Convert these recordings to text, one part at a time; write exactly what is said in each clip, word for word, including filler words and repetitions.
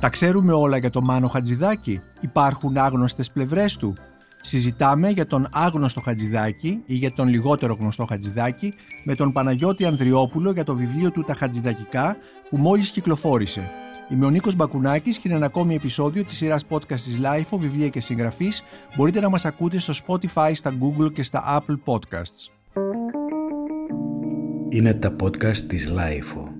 Τα ξέρουμε όλα για τον Μάνο Χατζιδάκη? Υπάρχουν άγνωστες πλευρές του? Συζητάμε για τον άγνωστο Χατζιδάκη ή για τον λιγότερο γνωστό Χατζιδάκη με τον Παναγιώτη Ανδριόπουλο για το βιβλίο του «Τα Χατζιδακικά» που μόλις κυκλοφόρησε. Είμαι ο Νίκος Μπακουνάκης και είναι ένα ακόμη επεισόδιο της σειράς podcast της LiFO «Βιβλία και συγγραφής». Μπορείτε να μας ακούτε στο Spotify, στα Google και στα Apple Podcasts. Είναι τα podcast της LiFO.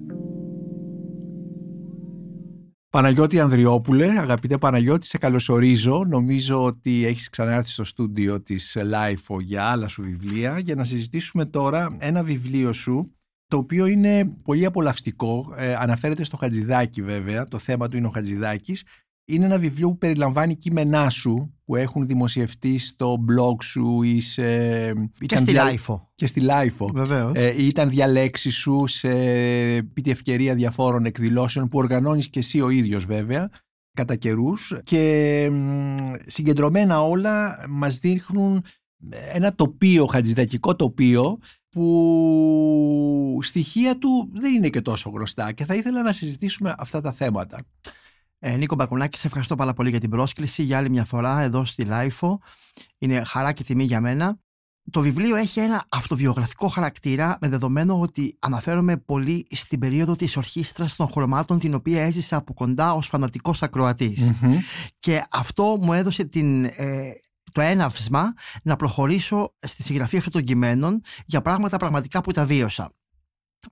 Παναγιώτη Ανδριόπουλε, αγαπητέ Παναγιώτη, σε καλωσορίζω. Νομίζω ότι έχεις ξανάρθει στο στούντιο της LiFO για άλλα σου βιβλία για να συζητήσουμε τώρα ένα βιβλίο σου το οποίο είναι πολύ απολαυστικό, ε, αναφέρεται στο Χατζιδάκη βέβαια, το θέμα του είναι ο Χατζιδάκης. Είναι ένα βιβλίο που περιλαμβάνει κείμενά σου που έχουν δημοσιευτεί στο blog σου ή σε... και στη δια... LiFO. Και στη LiFO. Βεβαίως. Ε, ήταν διαλέξεις σου σε πίτη ευκαιρία διαφόρων εκδηλώσεων που οργανώνεις και εσύ ο ίδιος βέβαια κατά καιρούς και συγκεντρωμένα όλα μας δείχνουν ένα τοπίο, χατζιδακικό τοπίο που στοιχεία του δεν είναι και τόσο γνωστά και θα ήθελα να συζητήσουμε αυτά τα θέματα. Ε, Νίκο Μπακουνάκη, σε ευχαριστώ πάρα πολύ για την πρόσκληση για άλλη μια φορά εδώ στη LiFO. Είναι χαρά και τιμή για μένα. Το βιβλίο έχει ένα αυτοβιογραφικό χαρακτήρα με δεδομένο ότι αναφέρομαι πολύ στην περίοδο της Ορχήστρας των Χρωμάτων, την οποία έζησα από κοντά ως φανατικός ακροατής. Mm-hmm. Και αυτό μου έδωσε την... Ε, το έναυσμα να προχωρήσω στη συγγραφή αυτών των κειμένων για πράγματα πραγματικά που τα βίωσα.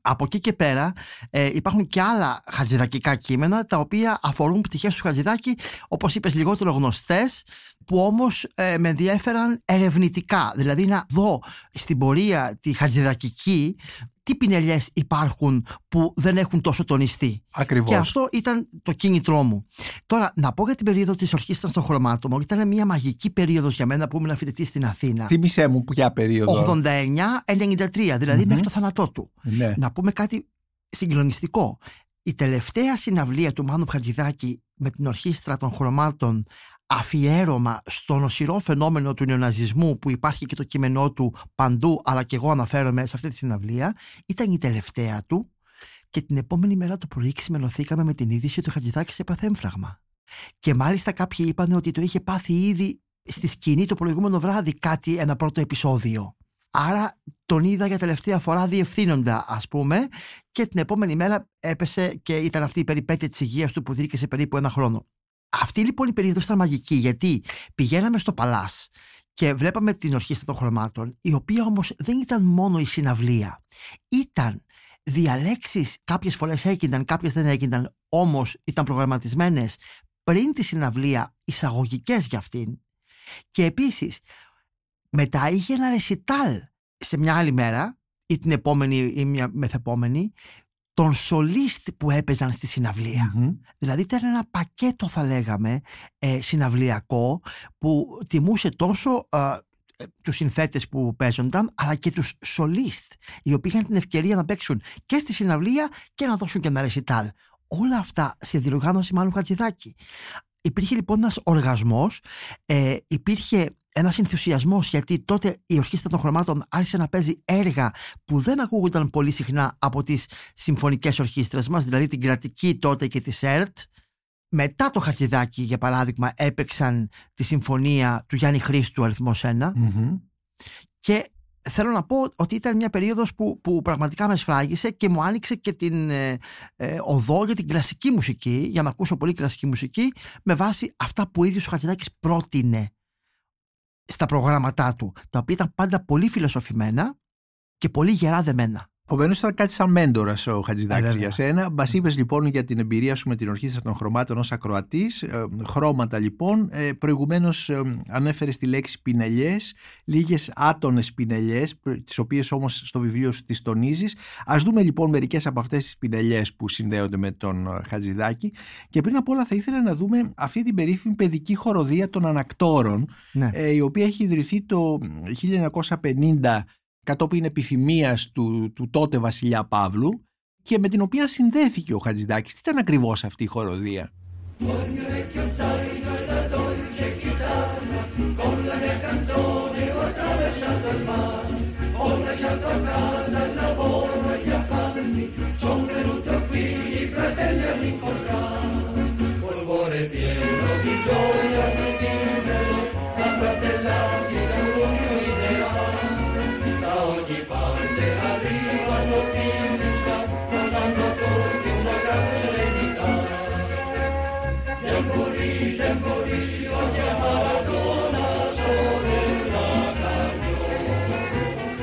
Από εκεί και πέρα ε, υπάρχουν και άλλα χατζιδακικά κείμενα τα οποία αφορούν πτυχές του Χατζιδάκη, όπως είπες, λιγότερο γνωστές, που όμως ε, με ενδιέφεραν ερευνητικά, δηλαδή να δω στην πορεία τη χατζιδακική τι πινελιές υπάρχουν που δεν έχουν τόσο τονιστεί. Ακριβώς. Και αυτό ήταν το κίνητρό μου. Τώρα, να πω για την περίοδο της Ορχήστρας των Χρωμάτων, ότι ήταν μια μαγική περίοδος για μένα που ήμουν φοιτητής στην Αθήνα. Θύμησέ μου, ποια περίοδο? ογδόντα εννιά ενενήντα τρία, δηλαδή mm-hmm. μέχρι το θάνατό του. Ναι. Να πούμε κάτι συγκλονιστικό. Η τελευταία συναυλία του Μάνου Χατζιδάκη με την Ορχήστρα των Χρωμάτων, αφιέρωμα στο νοσηρό φαινόμενο του νεοναζισμού που υπάρχει και το κείμενό του παντού, αλλά και εγώ αναφέρομαι σε αυτή τη συναυλία, ήταν η τελευταία του και την επόμενη μέρα το πρωί ξημερωθήκαμε με την είδηση ότι ο Χατζιδάκης έπαθε έμφραγμα. Και μάλιστα κάποιοι είπαν ότι το είχε πάθει ήδη στη σκηνή το προηγούμενο βράδυ κάτι, ένα πρώτο επεισόδιο. Άρα τον είδα για τελευταία φορά διευθύνοντα, ας πούμε, και την επόμενη μέρα έπεσε και ήταν αυτή η περιπέτεια της υγείας του που διήρκεσε περίπου ένα χρόνο. Αυτή λοιπόν η περίοδος ήταν μαγική, γιατί πηγαίναμε στο Παλάς και βλέπαμε την Ορχήστρα των Χρωμάτων, η οποία όμως δεν ήταν μόνο η συναυλία. Ήταν διαλέξεις, κάποιες φορές έγιναν, κάποιες δεν έγιναν, όμως ήταν προγραμματισμένες πριν τη συναυλία, εισαγωγικές για αυτήν. Και επίσης μετά είχε ένα ρεσιτάλ σε μια άλλη μέρα ή την επόμενη ή μια μεθεπόμενη τον σολίστ που έπαιζαν στη συναυλία. Mm-hmm. Δηλαδή ήταν ένα πακέτο, θα λέγαμε, ε, συναυλιακό που τιμούσε τόσο ε, τους συνθέτες που παίζονταν αλλά και τους σολίστ, οι οποίοι είχαν την ευκαιρία να παίξουν και στη συναυλία και να δώσουν και ένα ρεσιτάλ. Όλα αυτά σε διοργάνωση Μάνου Χατζιδάκη. Υπήρχε λοιπόν ένας οργασμός, ε, υπήρχε ένας ενθουσιασμός, γιατί τότε η Ορχήστρα των Χρωμάτων άρχισε να παίζει έργα που δεν ακούγονταν πολύ συχνά από τις συμφωνικές ορχήστρες μας, δηλαδή την κρατική τότε και τη ΣΕΡΤ. Μετά το Χατζιδάκη, για παράδειγμα, έπαιξαν τη συμφωνία του Γιάννη Χρήστου, αριθμός ένα. Mm-hmm. Και θέλω να πω ότι ήταν μια περίοδος που, που πραγματικά με σφράγισε και μου άνοιξε και την ε, ε, οδό για την κλασική μουσική, για να ακούσω πολύ κλασική μουσική, με βάση αυτά που ίδιος ο Χατζιδάκης πρότεινε στα προγράμματά του, τα οποία ήταν πάντα πολύ φιλοσοφημένα και πολύ γερά δεμένα. Επομένως, ήταν κάτι σαν μέντορας ο Χατζιδάκης για σένα. Μας είπες λοιπόν για την εμπειρία σου με την Ορχήστρα των Χρωμάτων ως ακροατής, ε, χρώματα λοιπόν. Ε, προηγουμένως ε, ανέφερες τη λέξη πινελιές, λίγες άτονες πινελιές, τις οποίες όμως στο βιβλίο σου τις τονίζεις. Ας δούμε λοιπόν μερικές από αυτές τις πινελιές που συνδέονται με τον Χατζιδάκη. Και πριν από όλα, θα ήθελα να δούμε αυτή την περίφημη παιδική χοροδία των Ανακτόρων, ναι. ε, η οποία έχει ιδρυθεί το χίλια εννιακόσια πενήντα. Κατόπιν επιθυμίας του, του τότε βασιλιά Παύλου και με την οποία συνδέθηκε ο Χατζιδάκης. Τι ήταν ακριβώς αυτή η χοροδία?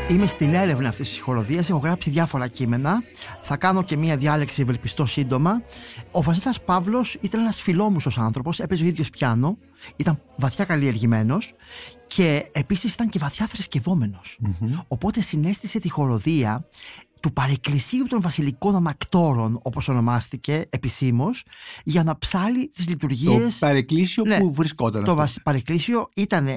Είμαι στην έρευνα αυτής της σιχωροδίας, έχω γράψει διάφορα κείμενα. Θα κάνω και μία διάλεξη, ευελπιστώ σύντομα. Ο Βασίλης Παύλος ήταν ένας φιλόμουσος άνθρωπος, έπαιζε ο ίδιος πιάνο, ήταν βαθιά καλλιεργημένος και επίσης ήταν και βαθιά θρησκευόμενος. Mm-hmm. Οπότε συνέστησε τη χοροδία του παρεκκλησίου των βασιλικών ανακτόρων, όπως ονομάστηκε επισήμως, για να ψάλει τις λειτουργίες. Το παρεκκλήσιο ναι, που βρισκόταν. Το βασι... παρεκκλήσιο ήταν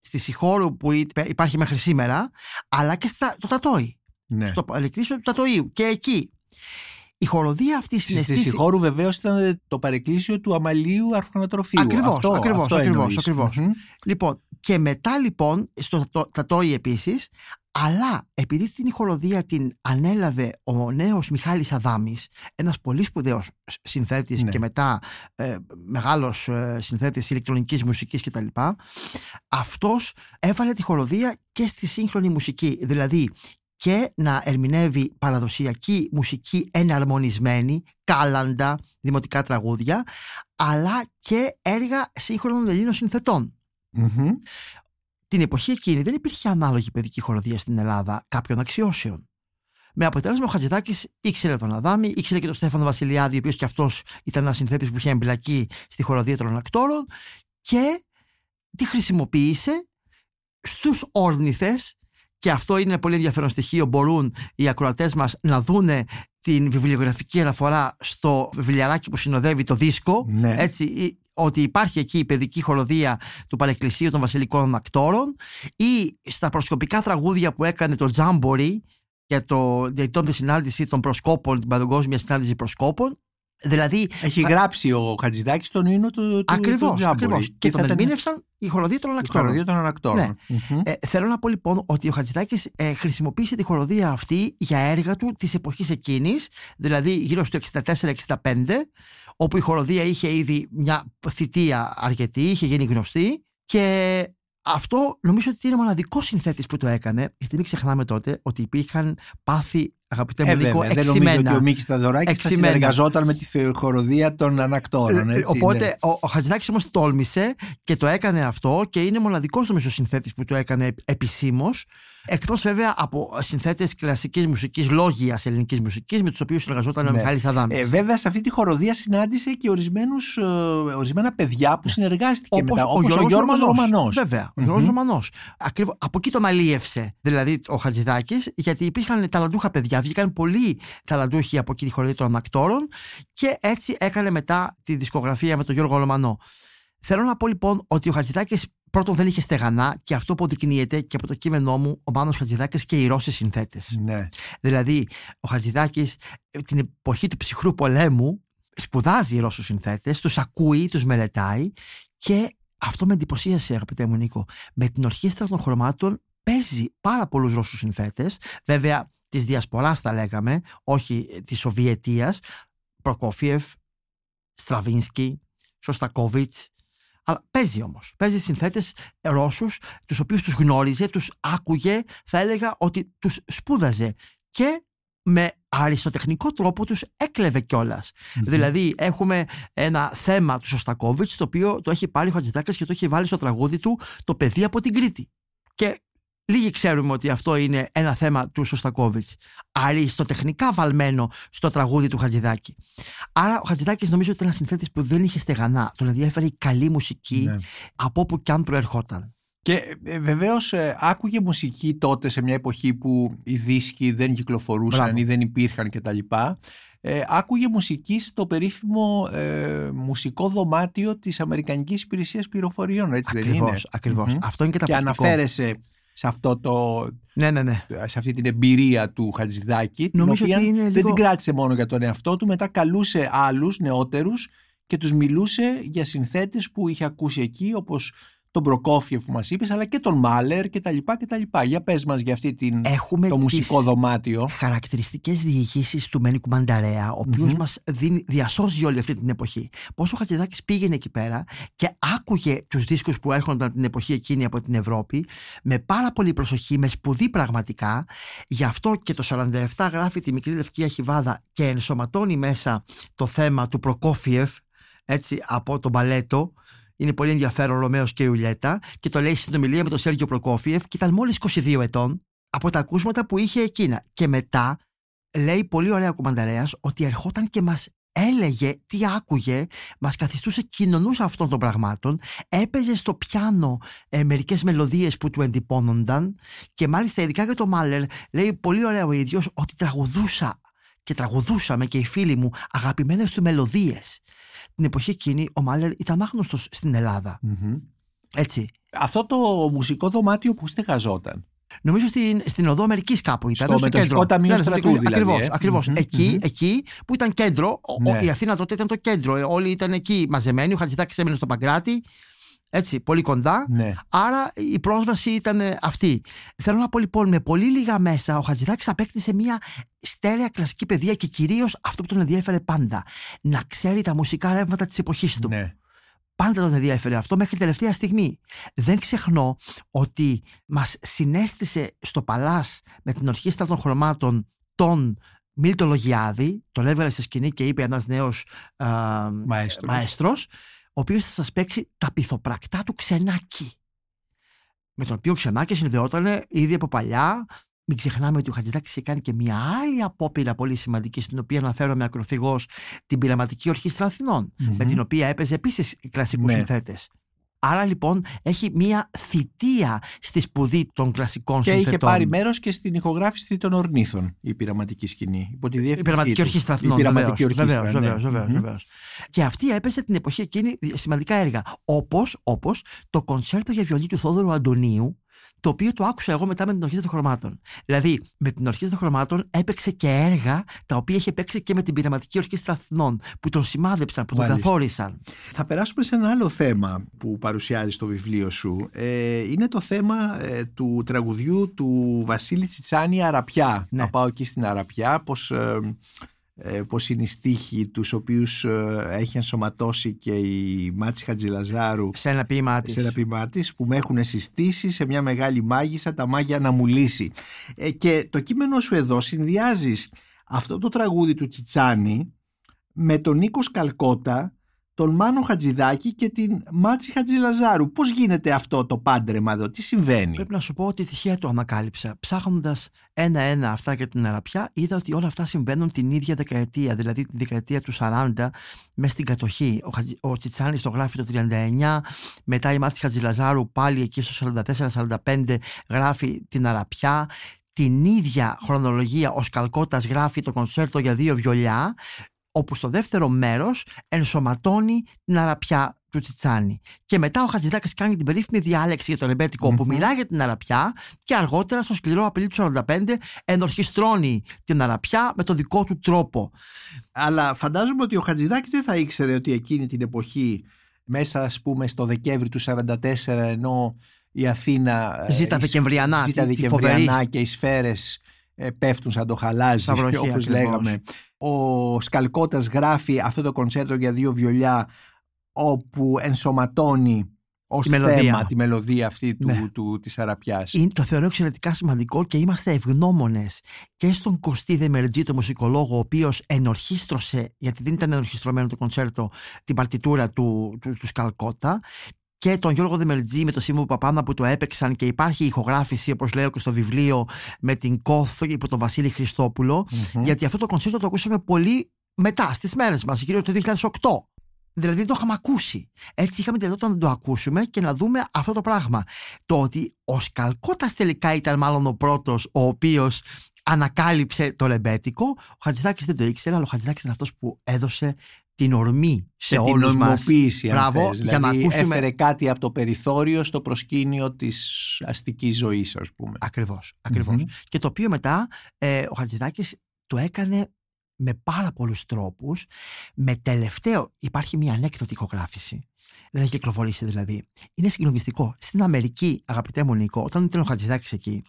στη Σιχώρου που υπάρχει μέχρι σήμερα, αλλά και στα... το Τατόι. Ναι. Στο παρεκκλήσιο του Τατοίου. Και εκεί. Η χοροδία αυτή συναισθήθηκε. Στη Σιχώρου βεβαίως ήταν το παρεκκλήσιο του Αμαλίου Αρχονοτροφείου. Ακριβώς, αυτό, ακριβώς, αυτό ακριβώς, ακριβώς. Mm-hmm. Λοιπόν, και μετά λοιπόν, στο Τατόι επίσης, αλλά επειδή την χοροδία την ανέλαβε ο νέος Μιχάλης Αδάμης, ένας πολύ σπουδαίος συνθέτης ναι, και μετά ε, μεγάλος ε, συνθέτης ηλεκτρονικής μουσικής κτλ. Αυτός έβαλε τη χοροδία και στη σύγχρονη μουσική. Δηλαδή και να ερμηνεύει παραδοσιακή μουσική εναρμονισμένη, κάλαντα, δημοτικά τραγούδια, αλλά και έργα σύγχρονων Ελλήνων συνθετών. Mm-hmm. Την εποχή εκείνη δεν υπήρχε ανάλογη παιδική χοροδία στην Ελλάδα κάποιων αξιώσεων. Με αποτέλεσμα ο Χατζιδάκης ήξερε τον Αδάμη, ήξερε και τον Στέφανο Βασιλιάδη, ο οποίος και αυτός ήταν ένας συνθέτης που είχε εμπλακεί στη χοροδία των Ανακτόρων, και τη χρησιμοποίησε στους όρνηθες. Και αυτό είναι ένα πολύ ενδιαφέρον στοιχείο. Μπορούν οι ακροατές μας να δούνε την βιβλιογραφική αναφορά στο βιβλιαράκι που συνοδεύει το δίσκο. Ναι. Έτσι, ότι υπάρχει εκεί η παιδική χοροδία του παρεκκλησίου των βασιλικών ανακτόρων, ή στα προσκοπικά τραγούδια που έκανε το Τζάμπορι για, το, για τη συνάντηση των προσκόπων, την παγκόσμια συνάντηση προσκόπων. Δηλαδή, έχει α... γράψει ο Χατζιδάκης τον ύμνο του, ακριβώς, του Τζάμπορι. Ακριβώς. Και, και τον ερμήνευσαν ήταν... η χοροδία των ανακτόρων. Ναι. Mm-hmm. Ε, θέλω να πω λοιπόν ότι ο Χατζιδάκης ε, χρησιμοποίησε τη χοροδία αυτή για έργα του της εποχής εκείνης, δηλαδή γύρω στο εξήντα τέσσερα εξήντα πέντε, όπου η χοροδία είχε ήδη μια θητεία αρκετή, είχε γίνει γνωστή, και αυτό νομίζω ότι είναι ο μοναδικός συνθέτης που το έκανε, γιατί μην ξεχνάμε τότε ότι υπήρχαν πάθη, αγαπητέ μου, ε, Νίκο, εξημένα. Δεν νομίζω ότι ο Μίκης Θεοδωράκης θα συνεργαζόταν με τη χοροδία των ανακτόρων. Έτσι, οπότε ναι, ο, ο Χατζηδάκης όμως τόλμησε και το έκανε αυτό, και είναι μοναδικός νομίζω συνθέτης που το έκανε επισήμως. Εκτός βέβαια από συνθέτες κλασικής μουσικής, λόγιας ελληνικής μουσικής, με τους οποίους συνεργαζόταν ναι, ο Μιχάλης Αδάμης. Ε, βέβαια σε αυτή τη χοροδία συνάντησε και ορισμένους, ε, ορισμένα παιδιά που συνεργάστηκε όπως, μετά, ο, όπως ο, ο Γιώργος Ρωμανός. Βέβαια, ο Γιώργος Ρωμανός. Ακριβώς, από εκεί τον αλίευσε δηλαδή ο Χατζηδάκης, γιατί υπήρχαν ταλαντούχα παιδιά, βγήκαν πολλοί ταλαντούχοι από εκεί τη χοροδία των ανακτόρων, και έτσι έκανε μετά τη δισκογραφία με τον Γιώργο Ρωμανό. Θέλω να πω λοιπόν ότι ο Χατζηδάκης πρώτον δεν είχε στεγανά, και αυτό αποδεικνύεται και από το κείμενό μου, ο Μάνος Χατζιδάκης και οι Ρώσοι συνθέτες. Ναι. Δηλαδή, ο Χατζιδάκης την εποχή του ψυχρού πολέμου σπουδάζει οι Ρώσους συνθέτες, τους ακούει, τους μελετάει, και αυτό με εντυπωσίασε, αγαπητέ μου Νίκο. Με την Ορχήστρα των Χρωμάτων παίζει πάρα πολλούς Ρώσους συνθέτες, βέβαια της διασποράς τα λέγαμε, όχι της Σοβιετίας, Προκόφιεφ, Στραβίνσκι, Σοστακόβιτς. Αλλά παίζει όμως. Παίζει συνθέτες Ρώσους, τους οποίους τους γνώριζε, τους άκουγε, θα έλεγα ότι τους σπούδαζε. Και με αριστοτεχνικό τρόπο τους έκλεβε κιόλας. Mm-hmm. Δηλαδή, έχουμε ένα θέμα του Σωστακόβιτς, το οποίο το έχει πάρει ο Χατζηδάκης και το έχει βάλει στο τραγούδι του το παιδί από την Κρήτη. Και λίγοι ξέρουμε ότι αυτό είναι ένα θέμα του Σωστακόβιτς, αριστοτεχνικά βαλμένο στο τραγούδι του Χατζηδάκη. Άρα ο Χατζηδάκης νομίζω ότι ήταν ένας συνθέτης που δεν είχε στεγανά. Τον ενδιαφέρει η καλή μουσική, ναι, από όπου κι αν προερχόταν. Και ε, βεβαίως ε, άκουγε μουσική τότε, σε μια εποχή που οι δίσκοι δεν κυκλοφορούσαν, μπράβο, ή δεν υπήρχαν κτλ. Ε, άκουγε μουσική στο περίφημο ε, μουσικό δωμάτιο της Αμερικανικής Υπηρεσίας Πληροφοριών, έτσι ακριβώς, δεν είναι? Ακριβώς. Mm-hmm. Αυτό είναι και τα και αναφέρεσαι σε, αυτό το, ναι, ναι, ναι. σε αυτή την εμπειρία του Χατζηδάκη, την οποία ότι είναι δεν λίγο... την κράτησε μόνο για τον εαυτό του, μετά καλούσε άλλους νεότερους και τους μιλούσε για συνθέτες που είχε ακούσει εκεί, όπως τον Προκόφιεφ που μας είπες, αλλά και τον Μάλερ και τα λοιπά και τα λοιπά. Για πες μας για αυτή την, έχουμε το μουσικό δωμάτιο. Χαρακτηριστικές διηγήσεις του Μένη Κουμανταρέα, ο οποίος mm-hmm. μας δίνει, διασώζει όλη αυτή την εποχή. Πώς ο Χατζιδάκης πήγαινε εκεί πέρα και άκουγε τους δίσκους που έρχονταν την εποχή εκείνη από την Ευρώπη με πάρα πολύ προσοχή, με σπουδή πραγματικά. Γι' αυτό και το σαράντα επτά γράφει τη Μικρή Λευκή Αχιβάδα και ενσωματώνει μέσα το θέμα του Προκόφιεφ, έτσι, από τον μπαλέτο. Είναι πολύ ενδιαφέρον ο Ρωμαίος και η Ιουλέτα, και το λέει συνομιλία με τον Σέργιο Προκόφιεφ, και ήταν μόλις είκοσι δύο ετών από τα ακούσματα που είχε εκείνα. Και μετά λέει πολύ ωραία ο Κουμανταρέας ότι ερχόταν και μας έλεγε τι άκουγε, μας καθιστούσε κοινωνούς αυτών των πραγμάτων, έπαιζε στο πιάνο ε, μερικές μελωδίες που του εντυπώνονταν, και μάλιστα ειδικά για το Μάλερ λέει πολύ ωραία ο ίδιος ότι τραγουδούσα και τραγουδούσαμε και οι φίλοι μου αγαπημένες του μελωδίες. Την εποχή εκείνη ο Μάλερ ήταν άγνωστος στην Ελλάδα. Mm-hmm. Έτσι. Αυτό το μουσικό δωμάτιο που στεγαζόταν. Νομίζω στην, στην Οδό Αμερικής κάπου ήταν. Στο, στο μετοχικό ταμείο στρατού δηλαδή. Ακριβώς, ε? ακριβώς. Mm-hmm. Εκεί, mm-hmm. εκεί που ήταν κέντρο, ναι. Η Αθήνα τότε ήταν το κέντρο. Όλοι ήταν εκεί μαζεμένοι, ο Χατζιδάκης έμεινε στο Παγκράτη. Έτσι, πολύ κοντά. Ναι. Άρα η πρόσβαση ήταν αυτή. Θέλω να πω λοιπόν, με πολύ λίγα μέσα, ο Χατζιδάκης απέκτησε μια στέρεα κλασική παιδεία και κυρίως αυτό που τον ενδιέφερε πάντα. Να ξέρει τα μουσικά ρεύματα της εποχής του. Ναι. Πάντα τον ενδιέφερε αυτό μέχρι τελευταία στιγμή. Δεν ξεχνώ ότι μας συνέστησε στο Παλάς με την Ορχήστρα των Χρωμάτων τον Μίλτο Λογιάδη. Τον έβγαλε στη σκηνή και είπε ένας νέος μαέστρος, ο οποίος θα σας παίξει τα πυθοπρακτά του Ξενάκη, με τον οποίο ο Ξενάκης συνδεόταν ήδη από παλιά. Μην ξεχνάμε ότι ο Χατζιδάκης είχε κάνει και μια άλλη απόπειρα πολύ σημαντική, στην οποία αναφέρομαι ακροθυγώς, την Πειραματική Ορχήστρα Αθηνών, mm-hmm. με την οποία έπαιζε επίσης κλασικούς ναι. συνθέτες. Άρα λοιπόν έχει μια θητεία στη σπουδή των κλασικών και συνθετών. Και είχε πάρει μέρος και στην ηχογράφηση των Ορνήθων, η πειραματική σκηνή. Υπό τη διεύθυνση η Πειραματική Ορχήστρα Αθηνών. Βεβαίως, βεβαίως, βεβαίως. Και αυτή έπαιζε την εποχή εκείνη σημαντικά έργα. Όπως, όπως το κονσέρτο για βιολί του Θόδωρου Αντωνίου, το οποίο το άκουσα εγώ μετά με την Ορχήστρα των Χρωμάτων. Δηλαδή, με την Ορχήστρα των Χρωμάτων έπαιξε και έργα τα οποία είχε παίξει και με την Πειραματική Ορχήστρα Αθηνών, που τον σημάδεψαν, που τον καθόρισαν. Θα περάσουμε σε ένα άλλο θέμα που παρουσιάζει στο βιβλίο σου. Ε, είναι το θέμα ε, του τραγουδιού του Βασίλη Τσιτσάνη Αραπιά. Ναι. Να πάω εκεί στην Αραπιά, πως, ε, ε, πως είναι οι στίχοι τους οποίους ε, έχει ενσωματώσει και η Μάτση Χατζηλαζάρου σε ένα ποίημά της, που με έχουν συστήσει σε μια μεγάλη μάγισσα, τα μάγια να μου λύσει. Ε, και το κείμενό σου εδώ συνδυάζεις αυτό το τραγούδι του Τσιτσάνη με τον Νίκο Σκαλκώτα, τον Μάνο Χατζιδάκη και την Μάτση Χατζηλαζάρου. Πώς γίνεται αυτό το πάντρεμα εδώ, τι συμβαίνει? Πρέπει να σου πω ότι τυχαία το ανακάλυψα. Ψάχνοντας ένα-ένα αυτά για την Αραπιά, είδα ότι όλα αυτά συμβαίνουν την ίδια δεκαετία, δηλαδή την δεκαετία του σαράντα, μες στην κατοχή. Ο, Χατζη... ο Τσιτσάνης το γράφει το τριάντα εννιά, μετά η Μάτση Χατζηλαζάρου πάλι εκεί στο σαράντα τέσσερα σαράντα πέντε γράφει την Αραπιά. Την ίδια χρονολογία ο Σκαλκώτας γράφει το κονσέρτο για δύο βιολιά, όπου στο δεύτερο μέρος ενσωματώνει την Αραπιά του Τσιτσάνη. Και μετά ο Χατζιδάκης κάνει την περίφημη διάλεξη για το ρεμπέτικο, mm-hmm. που μιλά για την Αραπιά, και αργότερα στο σκληρό Απρίλιο του σαράντα πέντε ενορχιστρώνει την Αραπιά με το δικό του τρόπο. Αλλά φαντάζομαι ότι ο Χατζιδάκης δεν θα ήξερε ότι εκείνη την εποχή, μέσα ας πούμε στο Δεκέμβρη του σαράντα τέσσερα, ενώ η Αθήνα ζει τα δεκεμβριανά, ζει τα δεκεμβριανά και οι σφαίρες πέφτουν σαν το χαλάζι, όπως λέγαμε. Ο Σκαλκώτας γράφει αυτό το κονσέρτο για δύο βιολιά, όπου ενσωματώνει ως θέμα μελωδία. τη μελωδία αυτή του, ναι. του, του, της Αραπιάς. Είναι, το θεωρώ εξαιρετικά σημαντικό, και είμαστε ευγνώμονες και στον Κωστή Δεμερτζή, το μουσικολόγο, ο οποίος ενορχίστρωσε, γιατί δεν ήταν ενορχιστρωμένο το κονσέρτο, την παρτιτούρα του, του, του Σκαλκώτα, και τον Γιώργο Δεμερτζή με το Σύμβο Παπάνα που το έπαιξαν, και υπάρχει ηχογράφηση, όπως λέω και στο βιβλίο, με την Κόθ υπό τον Βασίλη Χριστόπουλο, mm-hmm. γιατί αυτό το κονσέρτο το ακούσαμε πολύ μετά, στις μέρες μας, κυρίως το δύο χιλιάδες οκτώ. Δηλαδή δεν το είχαμε ακούσει. Έτσι είχαμε την δυνατότητα να το ακούσουμε και να δούμε αυτό το πράγμα. Το ότι ο Σκαλκώτας τελικά ήταν μάλλον ο πρώτος ο οποίος ανακάλυψε το ρεμπέτικο. Ο Χατζηδάκης δεν το ήξερε, αλλά ο Χατζηδάκης ήταν αυτός που έδωσε την ορμή σε όλους μας. Μπράβο, θες, για δηλαδή να ακούσουμε. Έφερε κάτι από το περιθώριο στο προσκήνιο της αστικής ζωής, ας πούμε. Ακριβώς, ακριβώς. Mm-hmm. Και το οποίο μετά ε, ο Χατζηδάκης το έκανε με πάρα πολλούς τρόπους. Με τελευταίο, υπάρχει μια ανέκδοτη ηχογράφηση Δεν έχει κυκλοφορήσει δηλαδή. Είναι συγκλονιστικό. Στην Αμερική, αγαπητέ μου Νίκο, όταν ήταν ο Χατζηδάκης εκεί,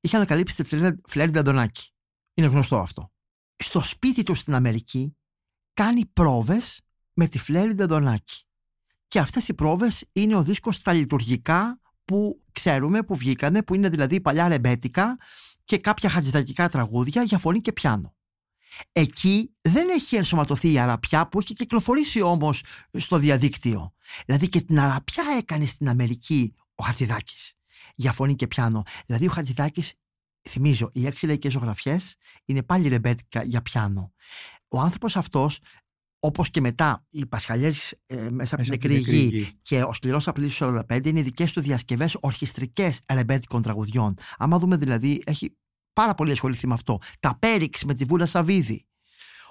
είχε ανακαλύψει τη Φλέριντα Ντονάκι. Είναι γνωστό αυτό. Στο σπίτι του στην Αμερική κάνει πρόβες με τη Φλέριντα Ντονάκι. Και αυτές οι πρόβες είναι ο δίσκος «Τα λειτουργικά» που ξέρουμε, που βγήκανε, που είναι δηλαδή παλιά ρεμπέτικα και κάποια χατζηδακικά τραγούδια για φωνή και πιάνο. Εκεί δεν έχει ενσωματωθεί η αραπιά που έχει κυκλοφορήσει όμως στο διαδίκτυο. Δηλαδή και την αραπιά έκανε στην Αμερική ο Χατζηδάκης για φωνή και πιάνο. Δηλαδή ο Χατζηδάκης, θυμίζω, οι έξι λαϊκές ζωγραφιές είναι πάλι ρεμπέτικα για πιάνο. Ο άνθρωπος αυτός, όπως και μετά οι Πασχαλιές ε, μέσα, μέσα από την νεκρή γη και ο Σκληρός Απριλίου του σαράντα πέντε, είναι δικές του διασκευές ορχιστρικές ρεμπέτικων τραγουδιών. Άμα δούμε δηλαδή, έχει πάρα πολύ ασχοληθεί με αυτό. Τα Πέριξ με τη Βούλα Σαββίδη.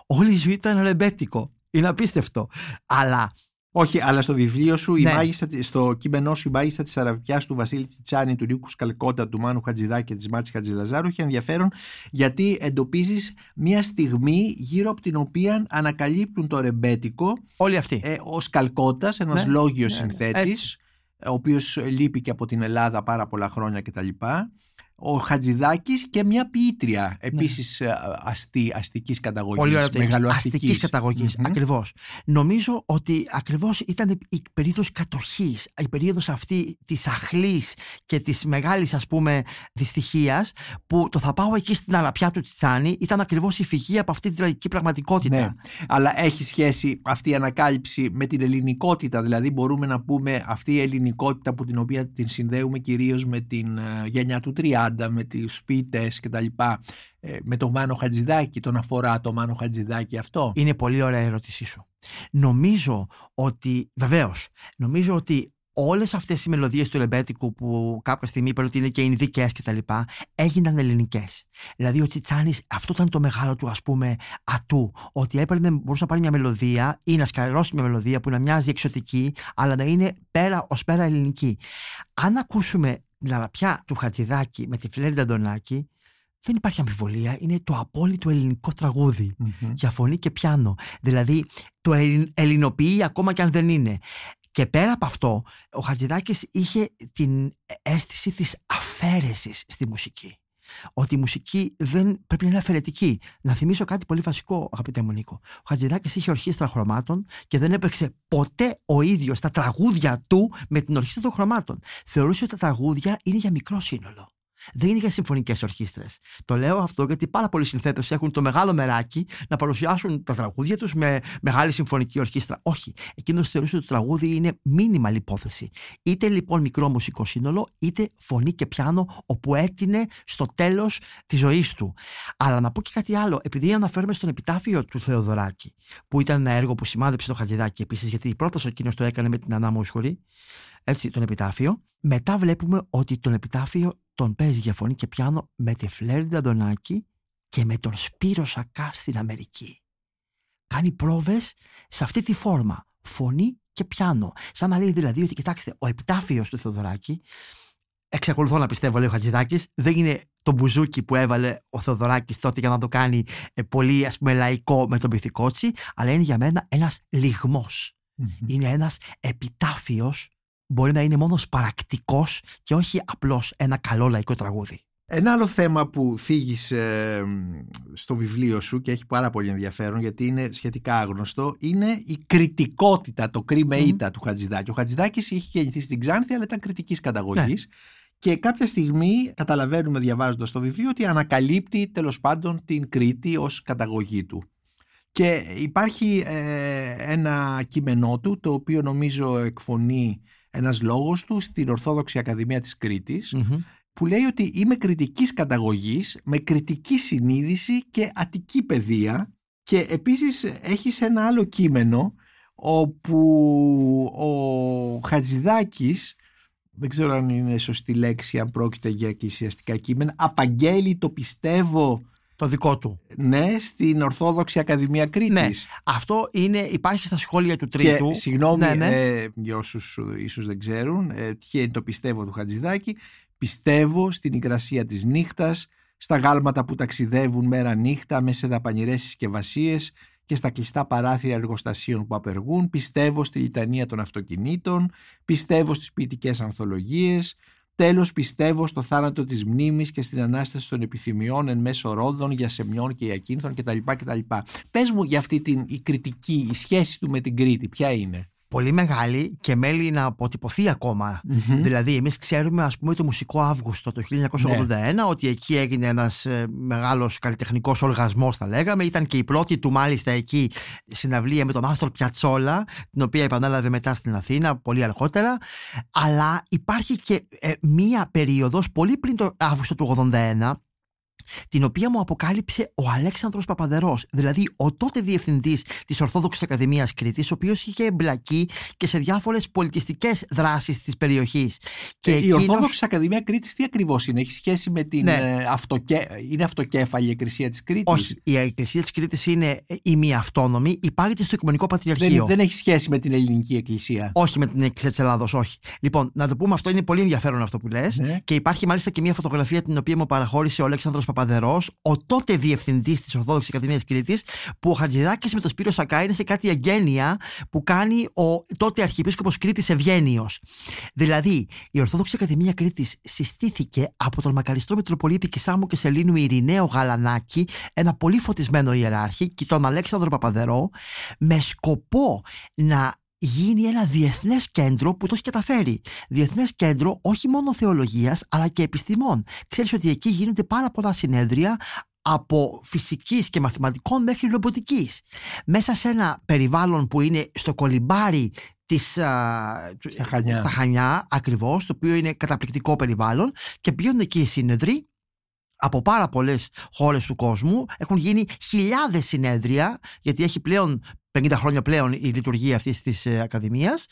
Όλη η ζωή ήταν ρεμπέτικο. Είναι απίστευτο. Αλλά. Όχι, αλλά στο βιβλίο σου, ναι. η μάγισσα, στο κείμενό σου, η μάγισσα της αραβιάς του Βασίλη Τσιτσάνη, του Νίκου Σκαλκώτα, του Μάνου Χατζιδάκη και της Μάτση Χατζηλαζάρου είχε ενδιαφέρον γιατί εντοπίζεις μια στιγμή γύρω από την οποία ανακαλύπτουν το ρεμπέτικο. Όλοι αυτοί. Ε, ο Σκαλκώτας, ένας ναι. λόγιος ναι, συνθέτης, ναι. ο οποίος λείπει και από την Ελλάδα πάρα πολλά χρόνια κτλ. Ο Χατζηδάκης και μια ποιήτρια επίσης ναι. αστή, αστικής καταγωγής, μεγαλοαστικής. Αστικής καταγωγής, mm-hmm. ακριβώς. Νομίζω ότι ακριβώς ήταν η περίοδος κατοχής, η περίοδος αυτή της αχλής και της μεγάλης, ας πούμε, δυστυχίας, που το «Θα πάω εκεί στην αραπιά του Τσιτσάνη» ήταν ακριβώς η φυγή από αυτή την τραγική πραγματικότητα. Ναι. Αλλά έχει σχέση αυτή η ανακάλυψη με την ελληνικότητα, δηλαδή μπορούμε να πούμε αυτή η ελληνικότητα που την οποία την συνδέουμε κυρίως με την γενιά του τριάντα, με τις ποιητές και τα λοιπά, με τον Μάνο Χατζηδάκη, τον αφορά τον Μάνο Χατζηδάκη αυτό? Είναι πολύ ωραία η ερώτησή σου. Νομίζω ότι, βεβαίως, νομίζω ότι όλες αυτές οι μελωδίες του ρεμπέτικου που κάποια στιγμή είπαν ότι είναι και ινδικές και τα λοιπά, έγιναν ελληνικές. Δηλαδή ο Τσιτσάνης, αυτό ήταν το μεγάλο του, ας πούμε, ατού, ότι έπαιρνε, μπορούσε να πάρει μια μελωδία ή να σκαρώσει μια μελωδία που να μοιάζει εξωτική, αλλά να είναι πέρα ως πέρα ελληνική. Αν ακούσουμε την αραπιά του Χατζηδάκη με τη Φλέριντα Ντονάκι, δεν υπάρχει αμφιβολία, είναι το απόλυτο ελληνικό τραγούδι mm-hmm. για φωνή και πιάνο. Δηλαδή το ελληνοποιεί ακόμα και αν δεν είναι. Και πέρα από αυτό, ο Χατζηδάκης είχε την αίσθηση της αφαίρεσης στη μουσική. Ότι η μουσική δεν πρέπει να είναι αφαιρετική. Να θυμίσω κάτι πολύ βασικό, αγαπητέ μου Νίκο. Ο Χατζηδάκης είχε ορχήστρα χρωμάτων και δεν έπαιξε ποτέ ο ίδιος τα τραγούδια του με την ορχήστρα των χρωμάτων. Θεωρούσε ότι τα τραγούδια είναι για μικρό σύνολο. Δεν είναι για συμφωνικές ορχήστρες. Το λέω αυτό γιατί πάρα πολλοί συνθέτες έχουν το μεγάλο μεράκι να παρουσιάσουν τα τραγούδια τους με μεγάλη συμφωνική ορχήστρα. Όχι. Εκείνος θεωρούσε ότι το τραγούδι είναι μήνυμα υπόθεση. Είτε λοιπόν μικρό μουσικό σύνολο, είτε φωνή και πιάνο, όπου έτεινε στο τέλος της ζωής του. Αλλά να πω και κάτι άλλο, επειδή αναφέρομαι στον επιτάφιο του Θεοδωράκη, που ήταν ένα έργο που σημάδεψε το Χατζηδάκη επίσης, γιατί η πρόταση εκείνος το έκανε με την Ανά Μόσχορη, έτσι, τον επιτάφιο. Μετά βλέπουμε ότι τον επιτάφιο τον παίζει για φωνή και πιάνο με τη Φλέριντα Ντονάκι και με τον Σπύρο Σακά στην Αμερική. Κάνει πρόβες σε αυτή τη φόρμα, φωνή και πιάνο. Σαν να λέει δηλαδή ότι κοιτάξτε, ο επιτάφιος του Θεοδωράκη, εξακολουθώ να πιστεύω, λέει ο Χατζηδάκης, δεν είναι το μπουζούκι που έβαλε ο Θεοδωράκης τότε για να το κάνει ε, πολύ, ας πούμε, λαϊκό με τον Πιθικότσι, αλλά είναι για μένα ένας λιγμός. Mm-hmm. Είναι ένας επιτάφιος. Μπορεί να είναι μόνος παρακτικός και όχι απλώς ένα καλό λαϊκό τραγούδι. Ένα άλλο θέμα που θίγεις ε, στο βιβλίο σου και έχει πάρα πολύ ενδιαφέρον γιατί είναι σχετικά άγνωστο, είναι η κριτικότητα, το κρίμε ήττα mm. του Χατζηδάκη. Ο Χατζηδάκης είχε γεννηθεί στην Ξάνθη αλλά ήταν κριτικής καταγωγής. Ναι. Και κάποια στιγμή καταλαβαίνουμε διαβάζοντας το βιβλίο ότι ανακαλύπτει τέλος πάντων την Κρήτη ως καταγωγή του. Και υπάρχει ε, ένα κείμενό του το οποίο νομίζω εκφωνεί ένας λόγος του στην Ορθόδοξη Ακαδημία της Κρήτης, mm-hmm. που λέει ότι είμαι κρητικής καταγωγής, με κρητική συνείδηση και αττική παιδεία. Και επίσης έχεις ένα άλλο κείμενο όπου ο Χατζηδάκης, δεν ξέρω αν είναι σωστή λέξη, αν πρόκειται για εκκλησιαστικά κείμενα, απαγγέλει το πιστεύω το δικό του. Ναι, στην Ορθόδοξη Ακαδημία Κρήτης. Ναι, αυτό είναι, υπάρχει στα σχόλια του τρίτου. Και, συγγνώμη, ναι, ναι. Ε, για όσους ίσως δεν ξέρουν, ε, τι είναι το πιστεύω του Χατζηδάκη. Πιστεύω στην υγρασία της νύχτας, στα γάλματα που ταξιδεύουν μέρα νύχτα μέσα σε δαπανηρές συσκευασίες και στα κλειστά παράθυρα εργοστασίων που απεργούν, πιστεύω στη λιτανία των αυτοκινήτων, πιστεύω στις ποιητικές ανθολογίες, τέλος πιστεύω στο θάνατο της μνήμης και στην ανάσταση των επιθυμιών εν μέσω ρόδων, γιασεμιών και ιακίνθων κτλ. κτλ. Πες μου για αυτή την, η κριτική, η σχέση του με την Κρήτη, ποια είναι? Πολύ μεγάλη και μέλη να αποτυπωθεί ακόμα. Mm-hmm. Δηλαδή, εμείς ξέρουμε, ας πούμε, το Μουσικό Αύγουστο το χίλια εννιακόσια ογδόντα ένα, ναι, ότι εκεί έγινε ένας μεγάλος καλλιτεχνικός οργασμός, θα λέγαμε. Ήταν και η πρώτη του, μάλιστα, εκεί συναυλία με τον Μάστορ Πιατσόλα, την οποία επανέλαβε μετά στην Αθήνα, πολύ αργότερα. Αλλά υπάρχει και ε, μία περίοδος, πολύ πριν το Αύγουστο του ογδόντα ένα, την οποία μου αποκάλυψε ο Αλέξανδρος Παπαδερός, δηλαδή ο τότε διευθυντής της Ορθόδοξης Ακαδημίας Κρήτης, ο οποίος είχε εμπλακεί και σε διάφορες πολιτιστικές δράσεις της περιοχής. Και ε, εκείνος... Η Ορθόδοξη Ακαδημία Κρήτης τι ακριβώς είναι? Έχει σχέση με την... Ναι. Αυτοκέ... Είναι αυτοκέφαλη η Εκκλησία της Κρήτης? Όχι. Η Εκκλησία της Κρήτης είναι η μη αυτόνομη, υπάρχει στο Οικουμενικό Πατριαρχείο. Δεν, δεν έχει σχέση με την Ελληνική Εκκλησία. Όχι με την Εκκλησία της Ελλάδος, όχι. Λοιπόν, να το πούμε αυτό, είναι πολύ ενδιαφέρον αυτό που λες. Ναι. Και υπάρχει μάλιστα και μια φωτογραφία την οποία μου παραχώρησε ο Αλέξανδρος Παπαδερός, ο τότε διευθυντής της Ορθόδοξης Ακαδημίας Κρήτης, που ο Χατζιδάκης με τον Σπύρο Σακά είναι σε κάτι εγγένεια που κάνει ο τότε Αρχιεπίσκοπος Κρήτης Ευγένιος. Δηλαδή, η Ορθόδοξη Ακαδημία Κρήτης συστήθηκε από τον μακαριστό Μητροπολίτη Κισάμου και Σελήνου Ειρηναίο Γαλανάκη, ένα πολύ φωτισμένο ιεράρχη, και τον Αλέξανδρο Παπαδερό, με σκοπό να γίνει ένα διεθνές κέντρο που το έχει καταφέρει. Διεθνές κέντρο όχι μόνο θεολογίας αλλά και επιστημών. Ξέρεις ότι εκεί γίνονται πάρα πολλά συνέδρια, από φυσικής και μαθηματικών μέχρι ρομποτικής, μέσα σε ένα περιβάλλον που είναι στο κολυμπάρι της, α, στα, Χανιά. στα Χανιά ακριβώς, το οποίο είναι καταπληκτικό περιβάλλον, και πηγαίνουν εκεί οι σύνεδροι από πάρα πολλές χώρες του κόσμου. Έχουν γίνει χιλιάδες συνέδρια, γιατί έχει πλέον πενήντα χρόνια πλέον η λειτουργία αυτής της Ακαδημίας.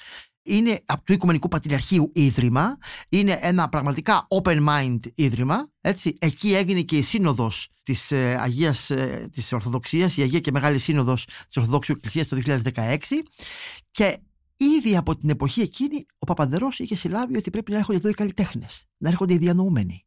Είναι από του Οικουμενικού Πατριαρχείου ίδρυμα, είναι ένα πραγματικά open mind ίδρυμα, έτσι. Εκεί έγινε και η σύνοδος της Αγίας της Ορθοδοξίας, η Αγία και Μεγάλη Σύνοδος της Ορθοδόξου Εκκλησίας το δύο χιλιάδες δεκαέξι, και ήδη από την εποχή εκείνη ο Παπαδερός είχε συλλάβει ότι πρέπει να έρχονται εδώ οι καλλιτέχνες, να έρχονται οι διανοούμενοι,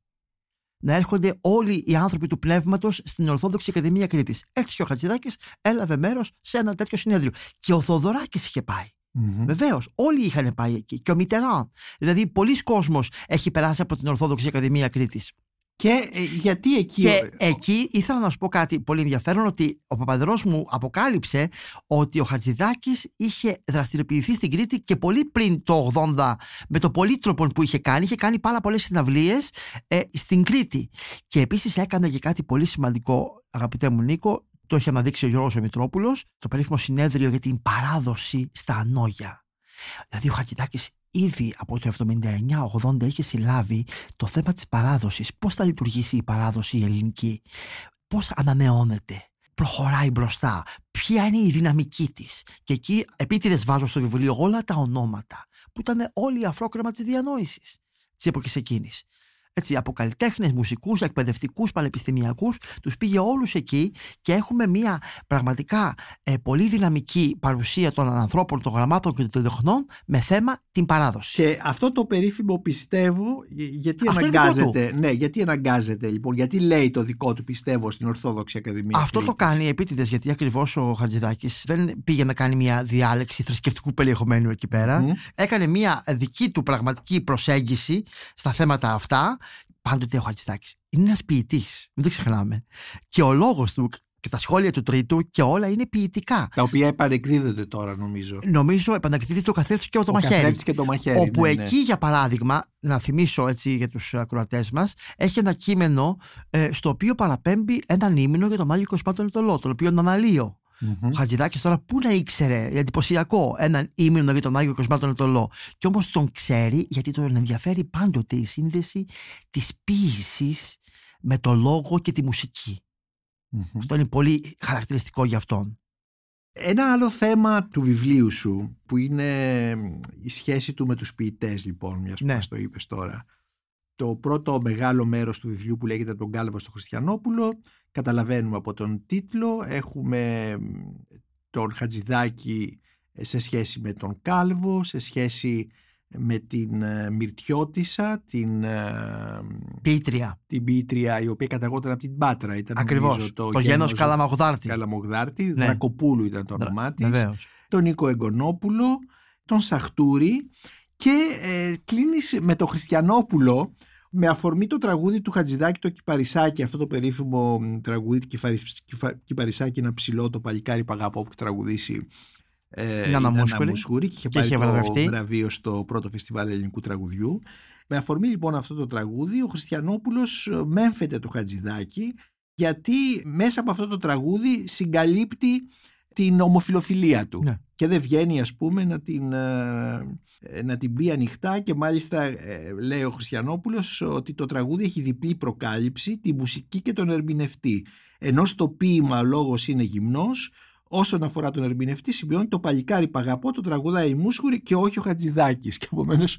να έρχονται όλοι οι άνθρωποι του πνεύματος στην Ορθόδοξη Ακαδημία Κρήτης. Έτσι και ο Χατζιδάκης έλαβε μέρος σε ένα τέτοιο συνέδριο. Και ο Θοδωράκης είχε πάει. Mm-hmm. Βεβαίως, όλοι είχαν πάει εκεί. Και ο Μιτεράν. Δηλαδή, πολλοί κόσμος έχει περάσει από την Ορθόδοξη Ακαδημία Κρήτης. Και ε, γιατί εκεί. Και εκεί ήθελα να σου πω κάτι πολύ ενδιαφέρον, ότι ο Παπαδερός μου αποκάλυψε ότι ο Χατζιδάκης είχε δραστηριοποιηθεί στην Κρήτη και πολύ πριν το ογδόντα, με το πολύτροπον που είχε κάνει. Είχε κάνει πάρα πολλές συναυλίες ε, στην Κρήτη. Και επίσης έκανε και κάτι πολύ σημαντικό, αγαπητέ μου Νίκο, το είχε αναδείξει ο Γιώργος ο Μητρόπουλος, το περίφημο συνέδριο για την παράδοση στα ανώγια. Δηλαδή, ο Χατζιδάκης ήδη από το εβδομήντα εννιά ογδόντα είχε συλλάβει το θέμα της παράδοσης. Πώς θα λειτουργήσει η παράδοση η ελληνική, πώς ανανεώνεται, προχωράει μπροστά, ποια είναι η δυναμική της. Και εκεί επίτηδες βάζω στο βιβλίο όλα τα ονόματα που ήταν όλοι οι αφρόκρεμα της διανόησης της εποχής εκείνης. Έτσι, από καλλιτέχνες, μουσικούς, εκπαιδευτικούς, πανεπιστημιακούς, τους πήγε όλους εκεί, και έχουμε μια πραγματικά ε, πολύ δυναμική παρουσία των ανθρώπων, των γραμμάτων και των τεχνών με θέμα την παράδοση. Και αυτό το περίφημο πιστεύω, γιατί αυτό αναγκάζεται. Ναι, γιατί αναγκάζεται λοιπόν, γιατί λέει το δικό του πιστεύω στην Ορθόδοξη Ακαδημία. Αυτό Κρήτης. Το κάνει επίτηδες, γιατί ακριβώς ο Χατζιδάκης δεν πήγε να κάνει μια διάλεξη θρησκευτικού περιεχομένου εκεί πέρα. Mm. Έκανε μια δική του πραγματική προσέγγιση στα θέματα αυτά. Πάντοτε ο Χατζιδάκης είναι ένας ποιητής, μην το ξεχνάμε. Και ο λόγος του και τα σχόλια του τρίτου και όλα είναι ποιητικά. Τα οποία επανεκδίδονται τώρα, νομίζω. Νομίζω επανεκδίδεται το καθρέφτη και, και το μαχαίρι. Όπου ναι, εκεί, ναι. Για παράδειγμα, να θυμίσω έτσι για τους ακροατές μας, έχει ένα κείμενο ε, στο οποίο παραπέμπει έναν ύμνο για τον Μάγιο Κοσμά τον Ιτωλό, τον οποίο αναλύω. Mm-hmm. Ο Χατζιδάκης τώρα πού να ήξερε, εντυπωσιακό, έναν ύμνο για τον Άγιο Κοσμά τον Ιτωλό. Κι όμως τον ξέρει, γιατί τον ενδιαφέρει πάντοτε η σύνδεση της ποίησης με το λόγο και τη μουσική. Mm-hmm. Αυτό είναι πολύ χαρακτηριστικό για αυτόν. Ένα άλλο θέμα του βιβλίου σου, που είναι η σχέση του με τους ποιητές, λοιπόν, μιας που μας το είπες τώρα. Το πρώτο μεγάλο μέρος του βιβλίου, που λέγεται «Τον κάλβο στο Χριστιανόπουλο», καταλαβαίνουμε από τον τίτλο, έχουμε τον Χατζιδάκη σε σχέση με τον κάλβο, σε σχέση με την Μυρτιώτισσα, την Πίτρια. Την Πίτρια, η οποία καταγόταν από την Πάτρα. Ήταν, ακριβώς, νομίζω, το, το γένος Καλαμαγδάρτη. Καλαμογδάρτη, ναι. Δρακοπούλου ήταν το όνομά της. Βεβαίως. Τον Νίκο Εγκονόπουλο, τον Σαχτούρη, και ε, κλείνεις με τον Χριστιανόπουλο, με αφορμή το τραγούδι του Χατζιδάκη, το Κυπαρισάκι, αυτό το περίφημο τραγούδι Κυπαρισάκι, ένα ψηλό το παλικάρι παγάπο που τραγουδήσει ε, Νάνα Μούσχουρη, και είχε πάρει και το βραβείο στο πρώτο φεστιβάλ ελληνικού τραγουδιού. Με αφορμή λοιπόν αυτό το τραγούδι, ο Χριστιανόπουλος μέμφεται το Χατζιδάκη, γιατί μέσα από αυτό το τραγούδι συγκαλύπτει την ομοφιλοφιλία του, ναι. Και δεν βγαίνει, ας πούμε, να την, να την πει ανοιχτά, και μάλιστα λέει ο Χριστιανόπουλος ότι το τραγούδι έχει διπλή προκάλυψη, τη μουσική και τον ερμηνευτή, ενώ στο ποίημα ο λόγος είναι γυμνός. Όσον αφορά τον ερμηνευτή, συμπιώνει το παλικάρι παγαπό, το τραγουδάει η Μούσχουρη και όχι ο Χατζιδάκης, και επομένως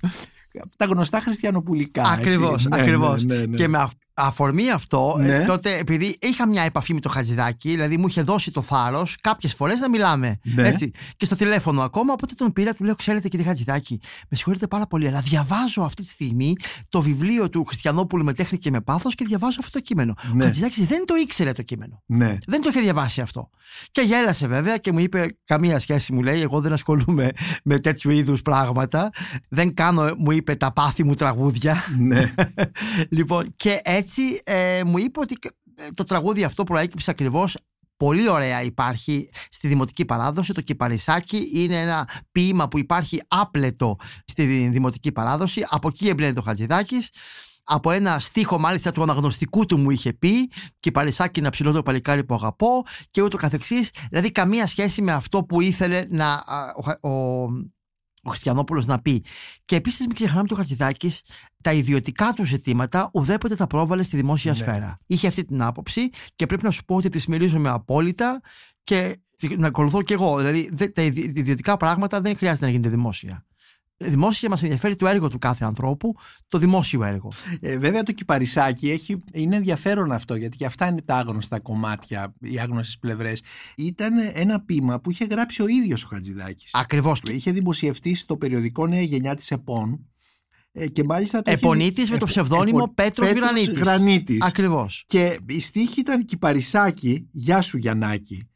τα γνωστά χριστιανοπουλικά. Ακριβώς, ναι, ακριβώς. Ναι, ναι, ναι. Και με αφορμή αυτό, ναι. τότε επειδή είχα μια επαφή με το Χατζιδάκη, δηλαδή μου είχε δώσει το θάρρος κάποιες φορές να μιλάμε. Ναι. Έτσι, και στο τηλέφωνο ακόμα, οπότε τον πήρα, του λέω: «Ξέρετε, κύριε Χατζιδάκη, με συγχωρείτε πάρα πολύ, αλλά διαβάζω αυτή τη στιγμή το βιβλίο του Χριστιανόπουλου με τέχνη και με πάθος και διαβάζω αυτό το κείμενο». Ναι. Ο Χατζιδάκης δεν το ήξερε το κείμενο. Ναι. Δεν το είχε διαβάσει αυτό. Και γέλασε βέβαια και μου είπε: «Καμία σχέση», μου λέει, «εγώ δεν ασχολούμαι με τέτοιου είδους πράγματα. Δεν κάνω», μου είπε, «τα πάθη μου τραγούδια». Ναι. Λοιπόν, και έτσι ε, μου είπε ότι το τραγούδι αυτό προέκυψε ακριβώς. Πολύ ωραία υπάρχει στη δημοτική παράδοση. Το Κυπαρισάκι είναι ένα ποίημα που υπάρχει άπλετο στη δημοτική παράδοση. Από εκεί εμπλέεται ο Χατζιδάκης. Από ένα στίχο μάλιστα του αναγνωστικού του μου είχε πει: «Κυπαρισάκι, να ψηλώ το παλικάρι που αγαπώ», και ούτω καθεξής. Δηλαδή καμία σχέση με αυτό που ήθελε να... Ο, ο, ο Χριστιανόπουλος να πει. Και επίσης μην ξεχνάμε ότι ο Χατζιδάκης τα ιδιωτικά του ζητήματα ουδέποτε τα πρόβαλε στη δημόσια ναι. σφαίρα. Είχε αυτή την άποψη και πρέπει να σου πω ότι τη συμμερίζομαι απόλυτα και να ακολουθώ κι εγώ. Δηλαδή τα ιδιωτικά πράγματα δεν χρειάζεται να γίνεται δημόσια. Δημόσια μας ενδιαφέρει το έργο του κάθε ανθρώπου, το δημόσιο έργο. Ε, βέβαια το Κυπαρισάκι έχει, είναι ενδιαφέρον αυτό, γιατί και αυτά είναι τα άγνωστα κομμάτια, οι άγνωστες πλευρές. Ήταν ένα ποίημα που είχε γράψει ο ίδιος ο Χατζιδάκης. Ακριβώς. Είχε δημοσιευτεί στο περιοδικό Νέα Γενιά της ΕΠΟΝ. Και μάλιστα το Επονίτης είχε... με το ψευδόνυμο Επο... Πέτρος, Πέτρος Γρανίτης. Γρανίτης. Ακριβώς. Και η στίχη ήταν: «Κυπαρισάκι, γεια σου Γιαννάκη.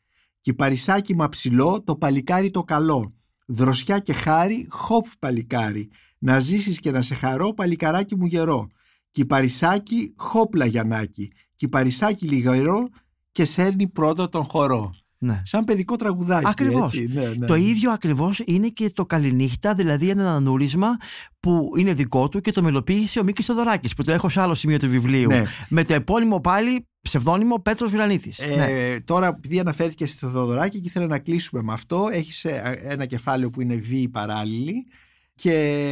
Κυπαρισάκι μα ψηλό, το παλικάρι το καλό. Δροσιά και χάρη, χοπ παλικάρι. Να ζήσεις και να σε χαρώ, παλικαράκι μου γερό. Κυπαρισάκι, χόπλα Γιαννάκι. Κυπαρισάκι λιγερό και σέρνει πρώτο τον χορό». Ναι. Σαν παιδικό τραγουδάκι. Ακριβώς. Έτσι, ναι, ναι. Το ίδιο ακριβώς είναι και το «Καληνύχτα», δηλαδή ένα ανανούρισμα που είναι δικό του και το μελοποίησε ο Μίκης Θεοδωράκης, που το έχω σε άλλο σημείο του βιβλίου. Ναι. Με το επώνυμο πάλι ψευδόνυμο Πέτρος Γρανίτης. Ε, ναι. Τώρα, επειδή αναφέρθηκε στο Θεοδωράκη και ήθελα να κλείσουμε με αυτό, έχεις ένα κεφάλαιο που είναι βίοι παράλληλοι, και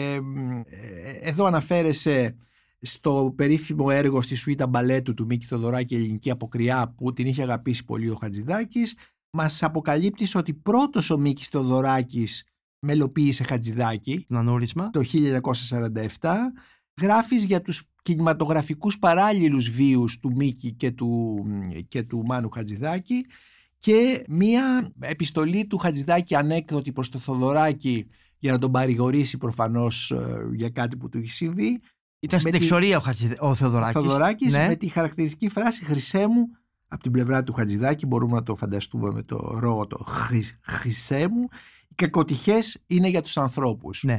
εδώ αναφέρεσαι στο περίφημο έργο στη Σουίτα Μπαλέτου του Μίκη Θεοδωράκη, «Ελληνική Αποκριά», που την είχε αγαπήσει πολύ ο Χατζιδάκης. Μας αποκαλύπτεις ότι πρώτος ο Μίκης Θεοδωράκης μελοποίησε Χατζιδάκη το χίλια εννιακόσια σαράντα επτά. Γράφεις για τους κινηματογραφικούς παράλληλους βίους του Μίκη και του, και του Μάνου Χατζιδάκη, και μία επιστολή του Χατζιδάκη ανέκδοτη προς τον Θεοδωράκη για να τον παρηγορήσει προφανώς για κάτι που του είχε συμβεί. Ήταν στην εξορία τη... ο Θεοδωράκης, ο Θεοδωράκης ναι. με τη χαρακτηριστική φράση «Χρυσέ μου» από την πλευρά του Χατζιδάκη. Μπορούμε να το φανταστούμε με το ρο, το «Χρυσέ μου». Οι κακοτυχές είναι για τους ανθρώπους. Ναι.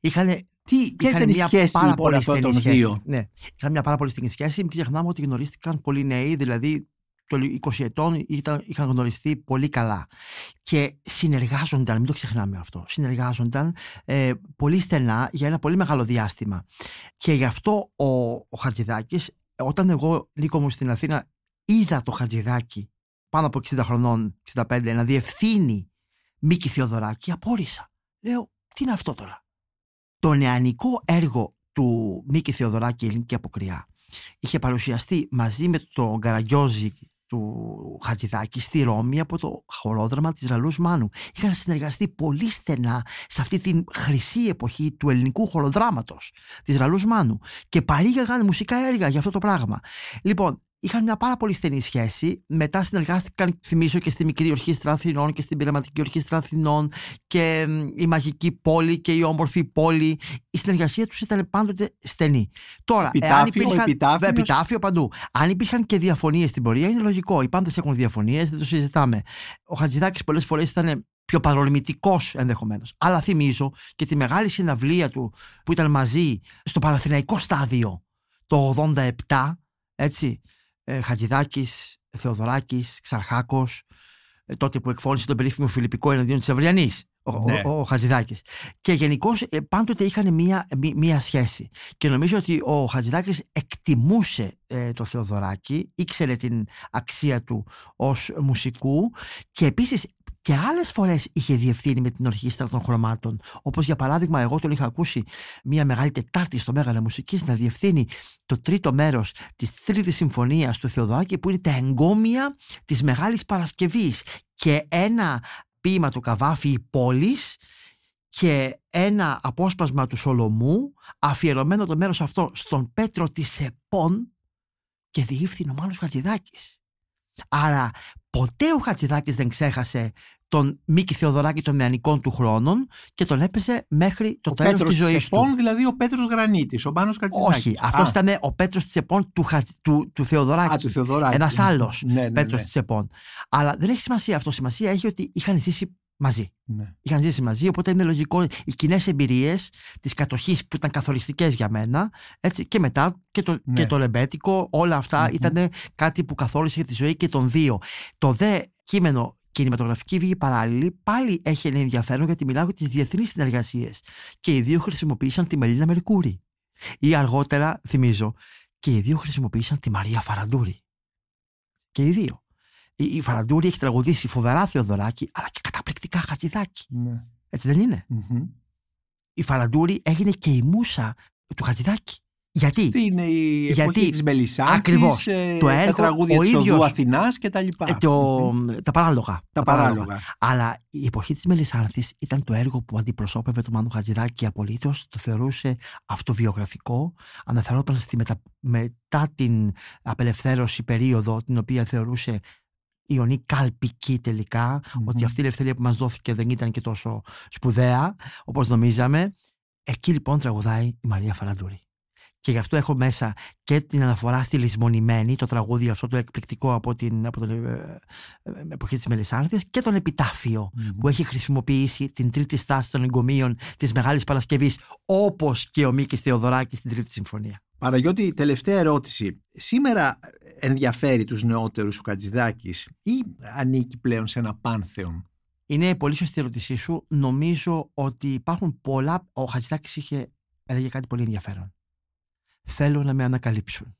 Είχανε... Τι ήταν η σχέση λοιπόν αυτών των δύο. Ναι. Είχαν μια πάρα πολύ στενή σχέση. Μην ξεχνάμε ότι γνωρίστηκαν πολλοί νέοι, δηλαδή των είκοσι ετών ήταν, είχαν γνωριστεί πολύ καλά. Και συνεργάζονταν, μην το ξεχνάμε αυτό, συνεργάζονταν ε, πολύ στενά για ένα πολύ μεγάλο διάστημα. Και γι' αυτό ο, ο Χατζιδάκης, όταν εγώ, Νίκο μου, στην Αθήνα είδα το Χατζιδάκη πάνω από εξήντα χρονών, εξήντα πέντε, να διευθύνει Μίκη Θεοδωράκη, απόρρισα. Λέω, τι είναι αυτό τώρα. Το νεανικό έργο του Μίκη Θεοδωράκη, «Ελληνική Αποκριά», είχε παρουσιαστεί μαζί με τον Καραγκιόζη του Χατζιδάκη στη Ρώμη από το χορόδραμα της Ραλούς Μάνου. Είχαν συνεργαστεί πολύ στενά σε αυτή την χρυσή εποχή του ελληνικού χοροδράματος της Ραλούς Μάνου και παρήγαγαν μουσικά έργα για αυτό το πράγμα. Λοιπόν, είχαν μια πάρα πολύ στενή σχέση. Μετά συνεργάστηκαν, θυμίζω, και στη Μικρή Ορχήστρα Αθηνών και στην Πειραματική Ορχήστρα Αθηνών και η Μαγική Πόλη και η Όμορφη Πόλη. Η συνεργασία τους ήταν πάντοτε στενή. Τώρα, επιτάφιο, υπήρχαν, επιτάφιο, επιτάφιο παντού. Αν υπήρχαν και διαφωνίες στην πορεία, είναι λογικό. Οι πάντες έχουν διαφωνίες, δεν το συζητάμε. Ο Χατζιδάκης πολλές φορές ήταν πιο παρορμητικός ενδεχομένως. Αλλά θυμίζω και τη μεγάλη συναυλία του που ήταν μαζί στο Παραθηναϊκό Στάδιο το ογδόντα επτά, έτσι. Χατζιδάκης, Θεοδωράκης, Ξαρχάκος, τότε που εκφώνησε τον περίφημο Φιλιππικό εναντίον της Αυριανής, ναι. ο, ο, ο Χατζιδάκης. Και γενικώς πάντοτε είχαν μία, μία σχέση. Και νομίζω ότι ο Χατζιδάκης εκτιμούσε ε, τον Θεοδωράκη, ήξερε την αξία του ως μουσικού και επίσης και άλλες φορές είχε διευθύνει με την Ορχήστρα των Χρωμάτων. Όπως για παράδειγμα, εγώ τον είχα ακούσει μια Μεγάλη Τετάρτη στο Μέγαρα Μουσικής να διευθύνει το τρίτο μέρος της Τρίτης Συμφωνίας του Θεοδωράκη, που είναι τα εγκόμια της Μεγάλης Παρασκευής. Και ένα ποίημα του Καβάφη, «Η Πόλης», και ένα απόσπασμα του Σολομού, αφιερωμένο το μέρος αυτό στον Πέτρο της Επών, και διήφθηνε ο Μάνος Χατζιδάκης. Άρα ποτέ ο Χατζιδάκης δεν ξέχασε τον Μίκη Θεοδωράκη των νεανικών του χρόνων και τον έπαιζε μέχρι το τέλος της ζωής του. Δηλαδή ο Πέτρος Γρανίτης, ο Μάνος Χατζιδάκης. Όχι, αυτός ήταν ο Πέτρος της Επών του, του, του Θεοδωράκη. Ένας άλλος ναι, ναι, Πέτρος ναι. της Επών. Αλλά δεν έχει σημασία αυτό. Σημασία έχει ότι είχαν ζήσει μαζί. Ναι. Είχαν ζήσει μαζί, οπότε είναι λογικό οι κοινές εμπειρίες της κατοχής που ήταν καθοριστικές για μένα, έτσι, και μετά και το, ναι. και το λεμπέτικο, όλα αυτά mm-hmm. ήταν κάτι που καθόρισε τη ζωή και των δύο. Το δε κείμενο «Κινηματογραφική βίγη παράλληλη» πάλι έχει ένα ενδιαφέρον, γιατί μιλάω για τις διεθνείς συνεργασίες και οι δύο χρησιμοποίησαν τη Μελίνα Μερκούρη. Ή αργότερα, θυμίζω, και οι δύο χρησιμοποίησαν τη Μαρία Φαραντούρη. Και οι δύο. Η Φαραντούρη έχει τραγουδήσει φοβερά Θεοδωράκη, αλλά και καταπληκτικά Χατζιδάκη. Ναι. Έτσι δεν είναι? Mm-hmm. Η Φαραντούρη έγινε και η μούσα του Χατζιδάκη. Γιατί? Είναι η εποχή της Μελισσάκης, ακριβώς, ε, το έργο, τα τραγούδια της Οδού Αθηνάς και τα λοιπά. Ε, το, mm-hmm. τα, παράλογα, τα, τα παράλογα. παράλογα. Αλλά η εποχή της Μελισσάνθης ήταν το έργο που αντιπροσώπευε τον Μάνο Χατζιδάκη απολύτως, το θεωρούσε αυτοβιογραφικό, αναφερόταν στη μετα, μετά την απελευθέρωση περίοδο, την οποία θεωρούσε ιονή καλπική τελικά, mm-hmm. ότι αυτή η ελευθερία που μας δόθηκε δεν ήταν και τόσο σπουδαία όπως νομίζαμε. Εκεί λοιπόν τραγουδάει η Μαρία Φαραντούρη. Και γι' αυτό έχω μέσα και την αναφορά στη Λησμονημένη, το τραγούδι αυτό το εκπληκτικό από την, από την ε, ε, εποχή της Μελισσάνθης, και τον επιτάφιο mm-hmm. που έχει χρησιμοποιήσει την τρίτη στάση των εγκομείων της Μεγάλης Παρασκευής, όπως και ο Μίκης Θεοδωράκης στην Τρίτη Συμφωνία. Παναγιώτη, τελευταία ερώτηση. Σήμερα ενδιαφέρει τους νεότερους ο Χατζιδάκης ή ανήκει πλέον σε ένα πάνθεον? Είναι πολύ σωστή η ερώτησή σου. Νομίζω ότι υπάρχουν πολλά. Ο Χατζιδάκης είχε, έλεγε κάτι πολύ ενδιαφέρον. Θέλω να με ανακαλύψουν.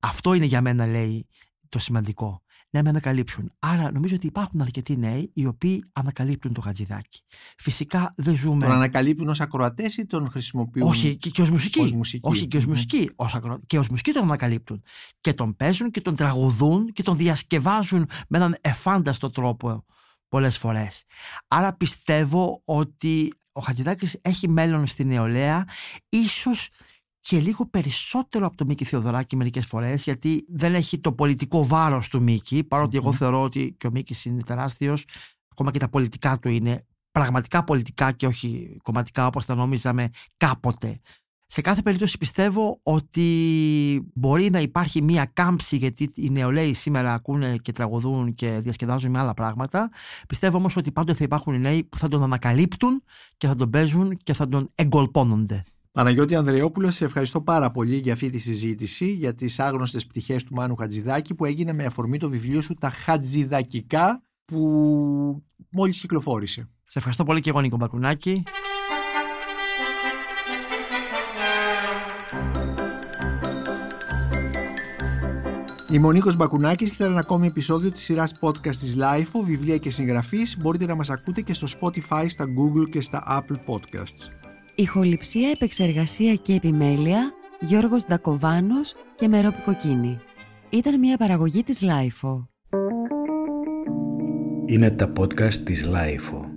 Αυτό είναι για μένα, λέει, το σημαντικό. Να με ανακαλύψουν. Άρα νομίζω ότι υπάρχουν αρκετοί νέοι οι οποίοι ανακαλύπτουν τον Χατζιδάκη. Φυσικά δεν ζούμε. Τον ανακαλύπτουν ως ακροατές ή τον χρησιμοποιούν? Όχι, και, και ως μουσική. Ως μουσική. Όχι, και ως μουσική. Mm. Ως ακρο... Και ως μουσική τον ανακαλύπτουν. Και τον παίζουν και τον τραγουδούν και τον διασκευάζουν με έναν εφάνταστο τρόπο πολλές φορές. Άρα πιστεύω ότι ο Χατζιδάκης έχει μέλλον στην νεολαία, ίσως και λίγο περισσότερο από τον Μίκη Θεοδωράκη μερικές φορές, γιατί δεν έχει το πολιτικό βάρος του Μίκη, παρότι mm-hmm. εγώ θεωρώ ότι και ο Μίκης είναι τεράστιος, ακόμα και τα πολιτικά του είναι πραγματικά πολιτικά και όχι κομματικά όπως τα νόμιζαμε κάποτε. Σε κάθε περίπτωση πιστεύω ότι μπορεί να υπάρχει μία κάμψη, γιατί οι νεολαίοι σήμερα ακούνε και τραγουδούν και διασκεδάζουν με άλλα πράγματα. Πιστεύω όμως ότι πάντοτε θα υπάρχουν οι νέοι που θα τον ανακαλύπτουν και θα τον παίζουν και θα τον εγκολπώνονται. Παναγιώτη Ανδριόπουλο, σε ευχαριστώ πάρα πολύ για αυτή τη συζήτηση, για τις άγνωστες πτυχές του Μάνου Χατζιδάκη, που έγινε με αφορμή το βιβλίο σου «Τα Χατζιδακικά», που μόλις κυκλοφόρησε. Σε ευχαριστώ πολύ και εγώ, Νίκο Μπακουνάκη. Είμαι ο Νίκος Μπακουνάκης και ήταν ένα ακόμη επεισόδιο της σειράς podcast της LiFO, βιβλία και συγγραφής. Μπορείτε να μας ακούτε και στο Spotify, στα Google και στα Apple Podcasts. Ηχοληψία, επεξεργασία και επιμέλεια, Γιώργος Ντακοβάνος και Μερόπη Κοκκίνη. Ήταν μια παραγωγή της LiFO. Είναι τα podcast της LiFO.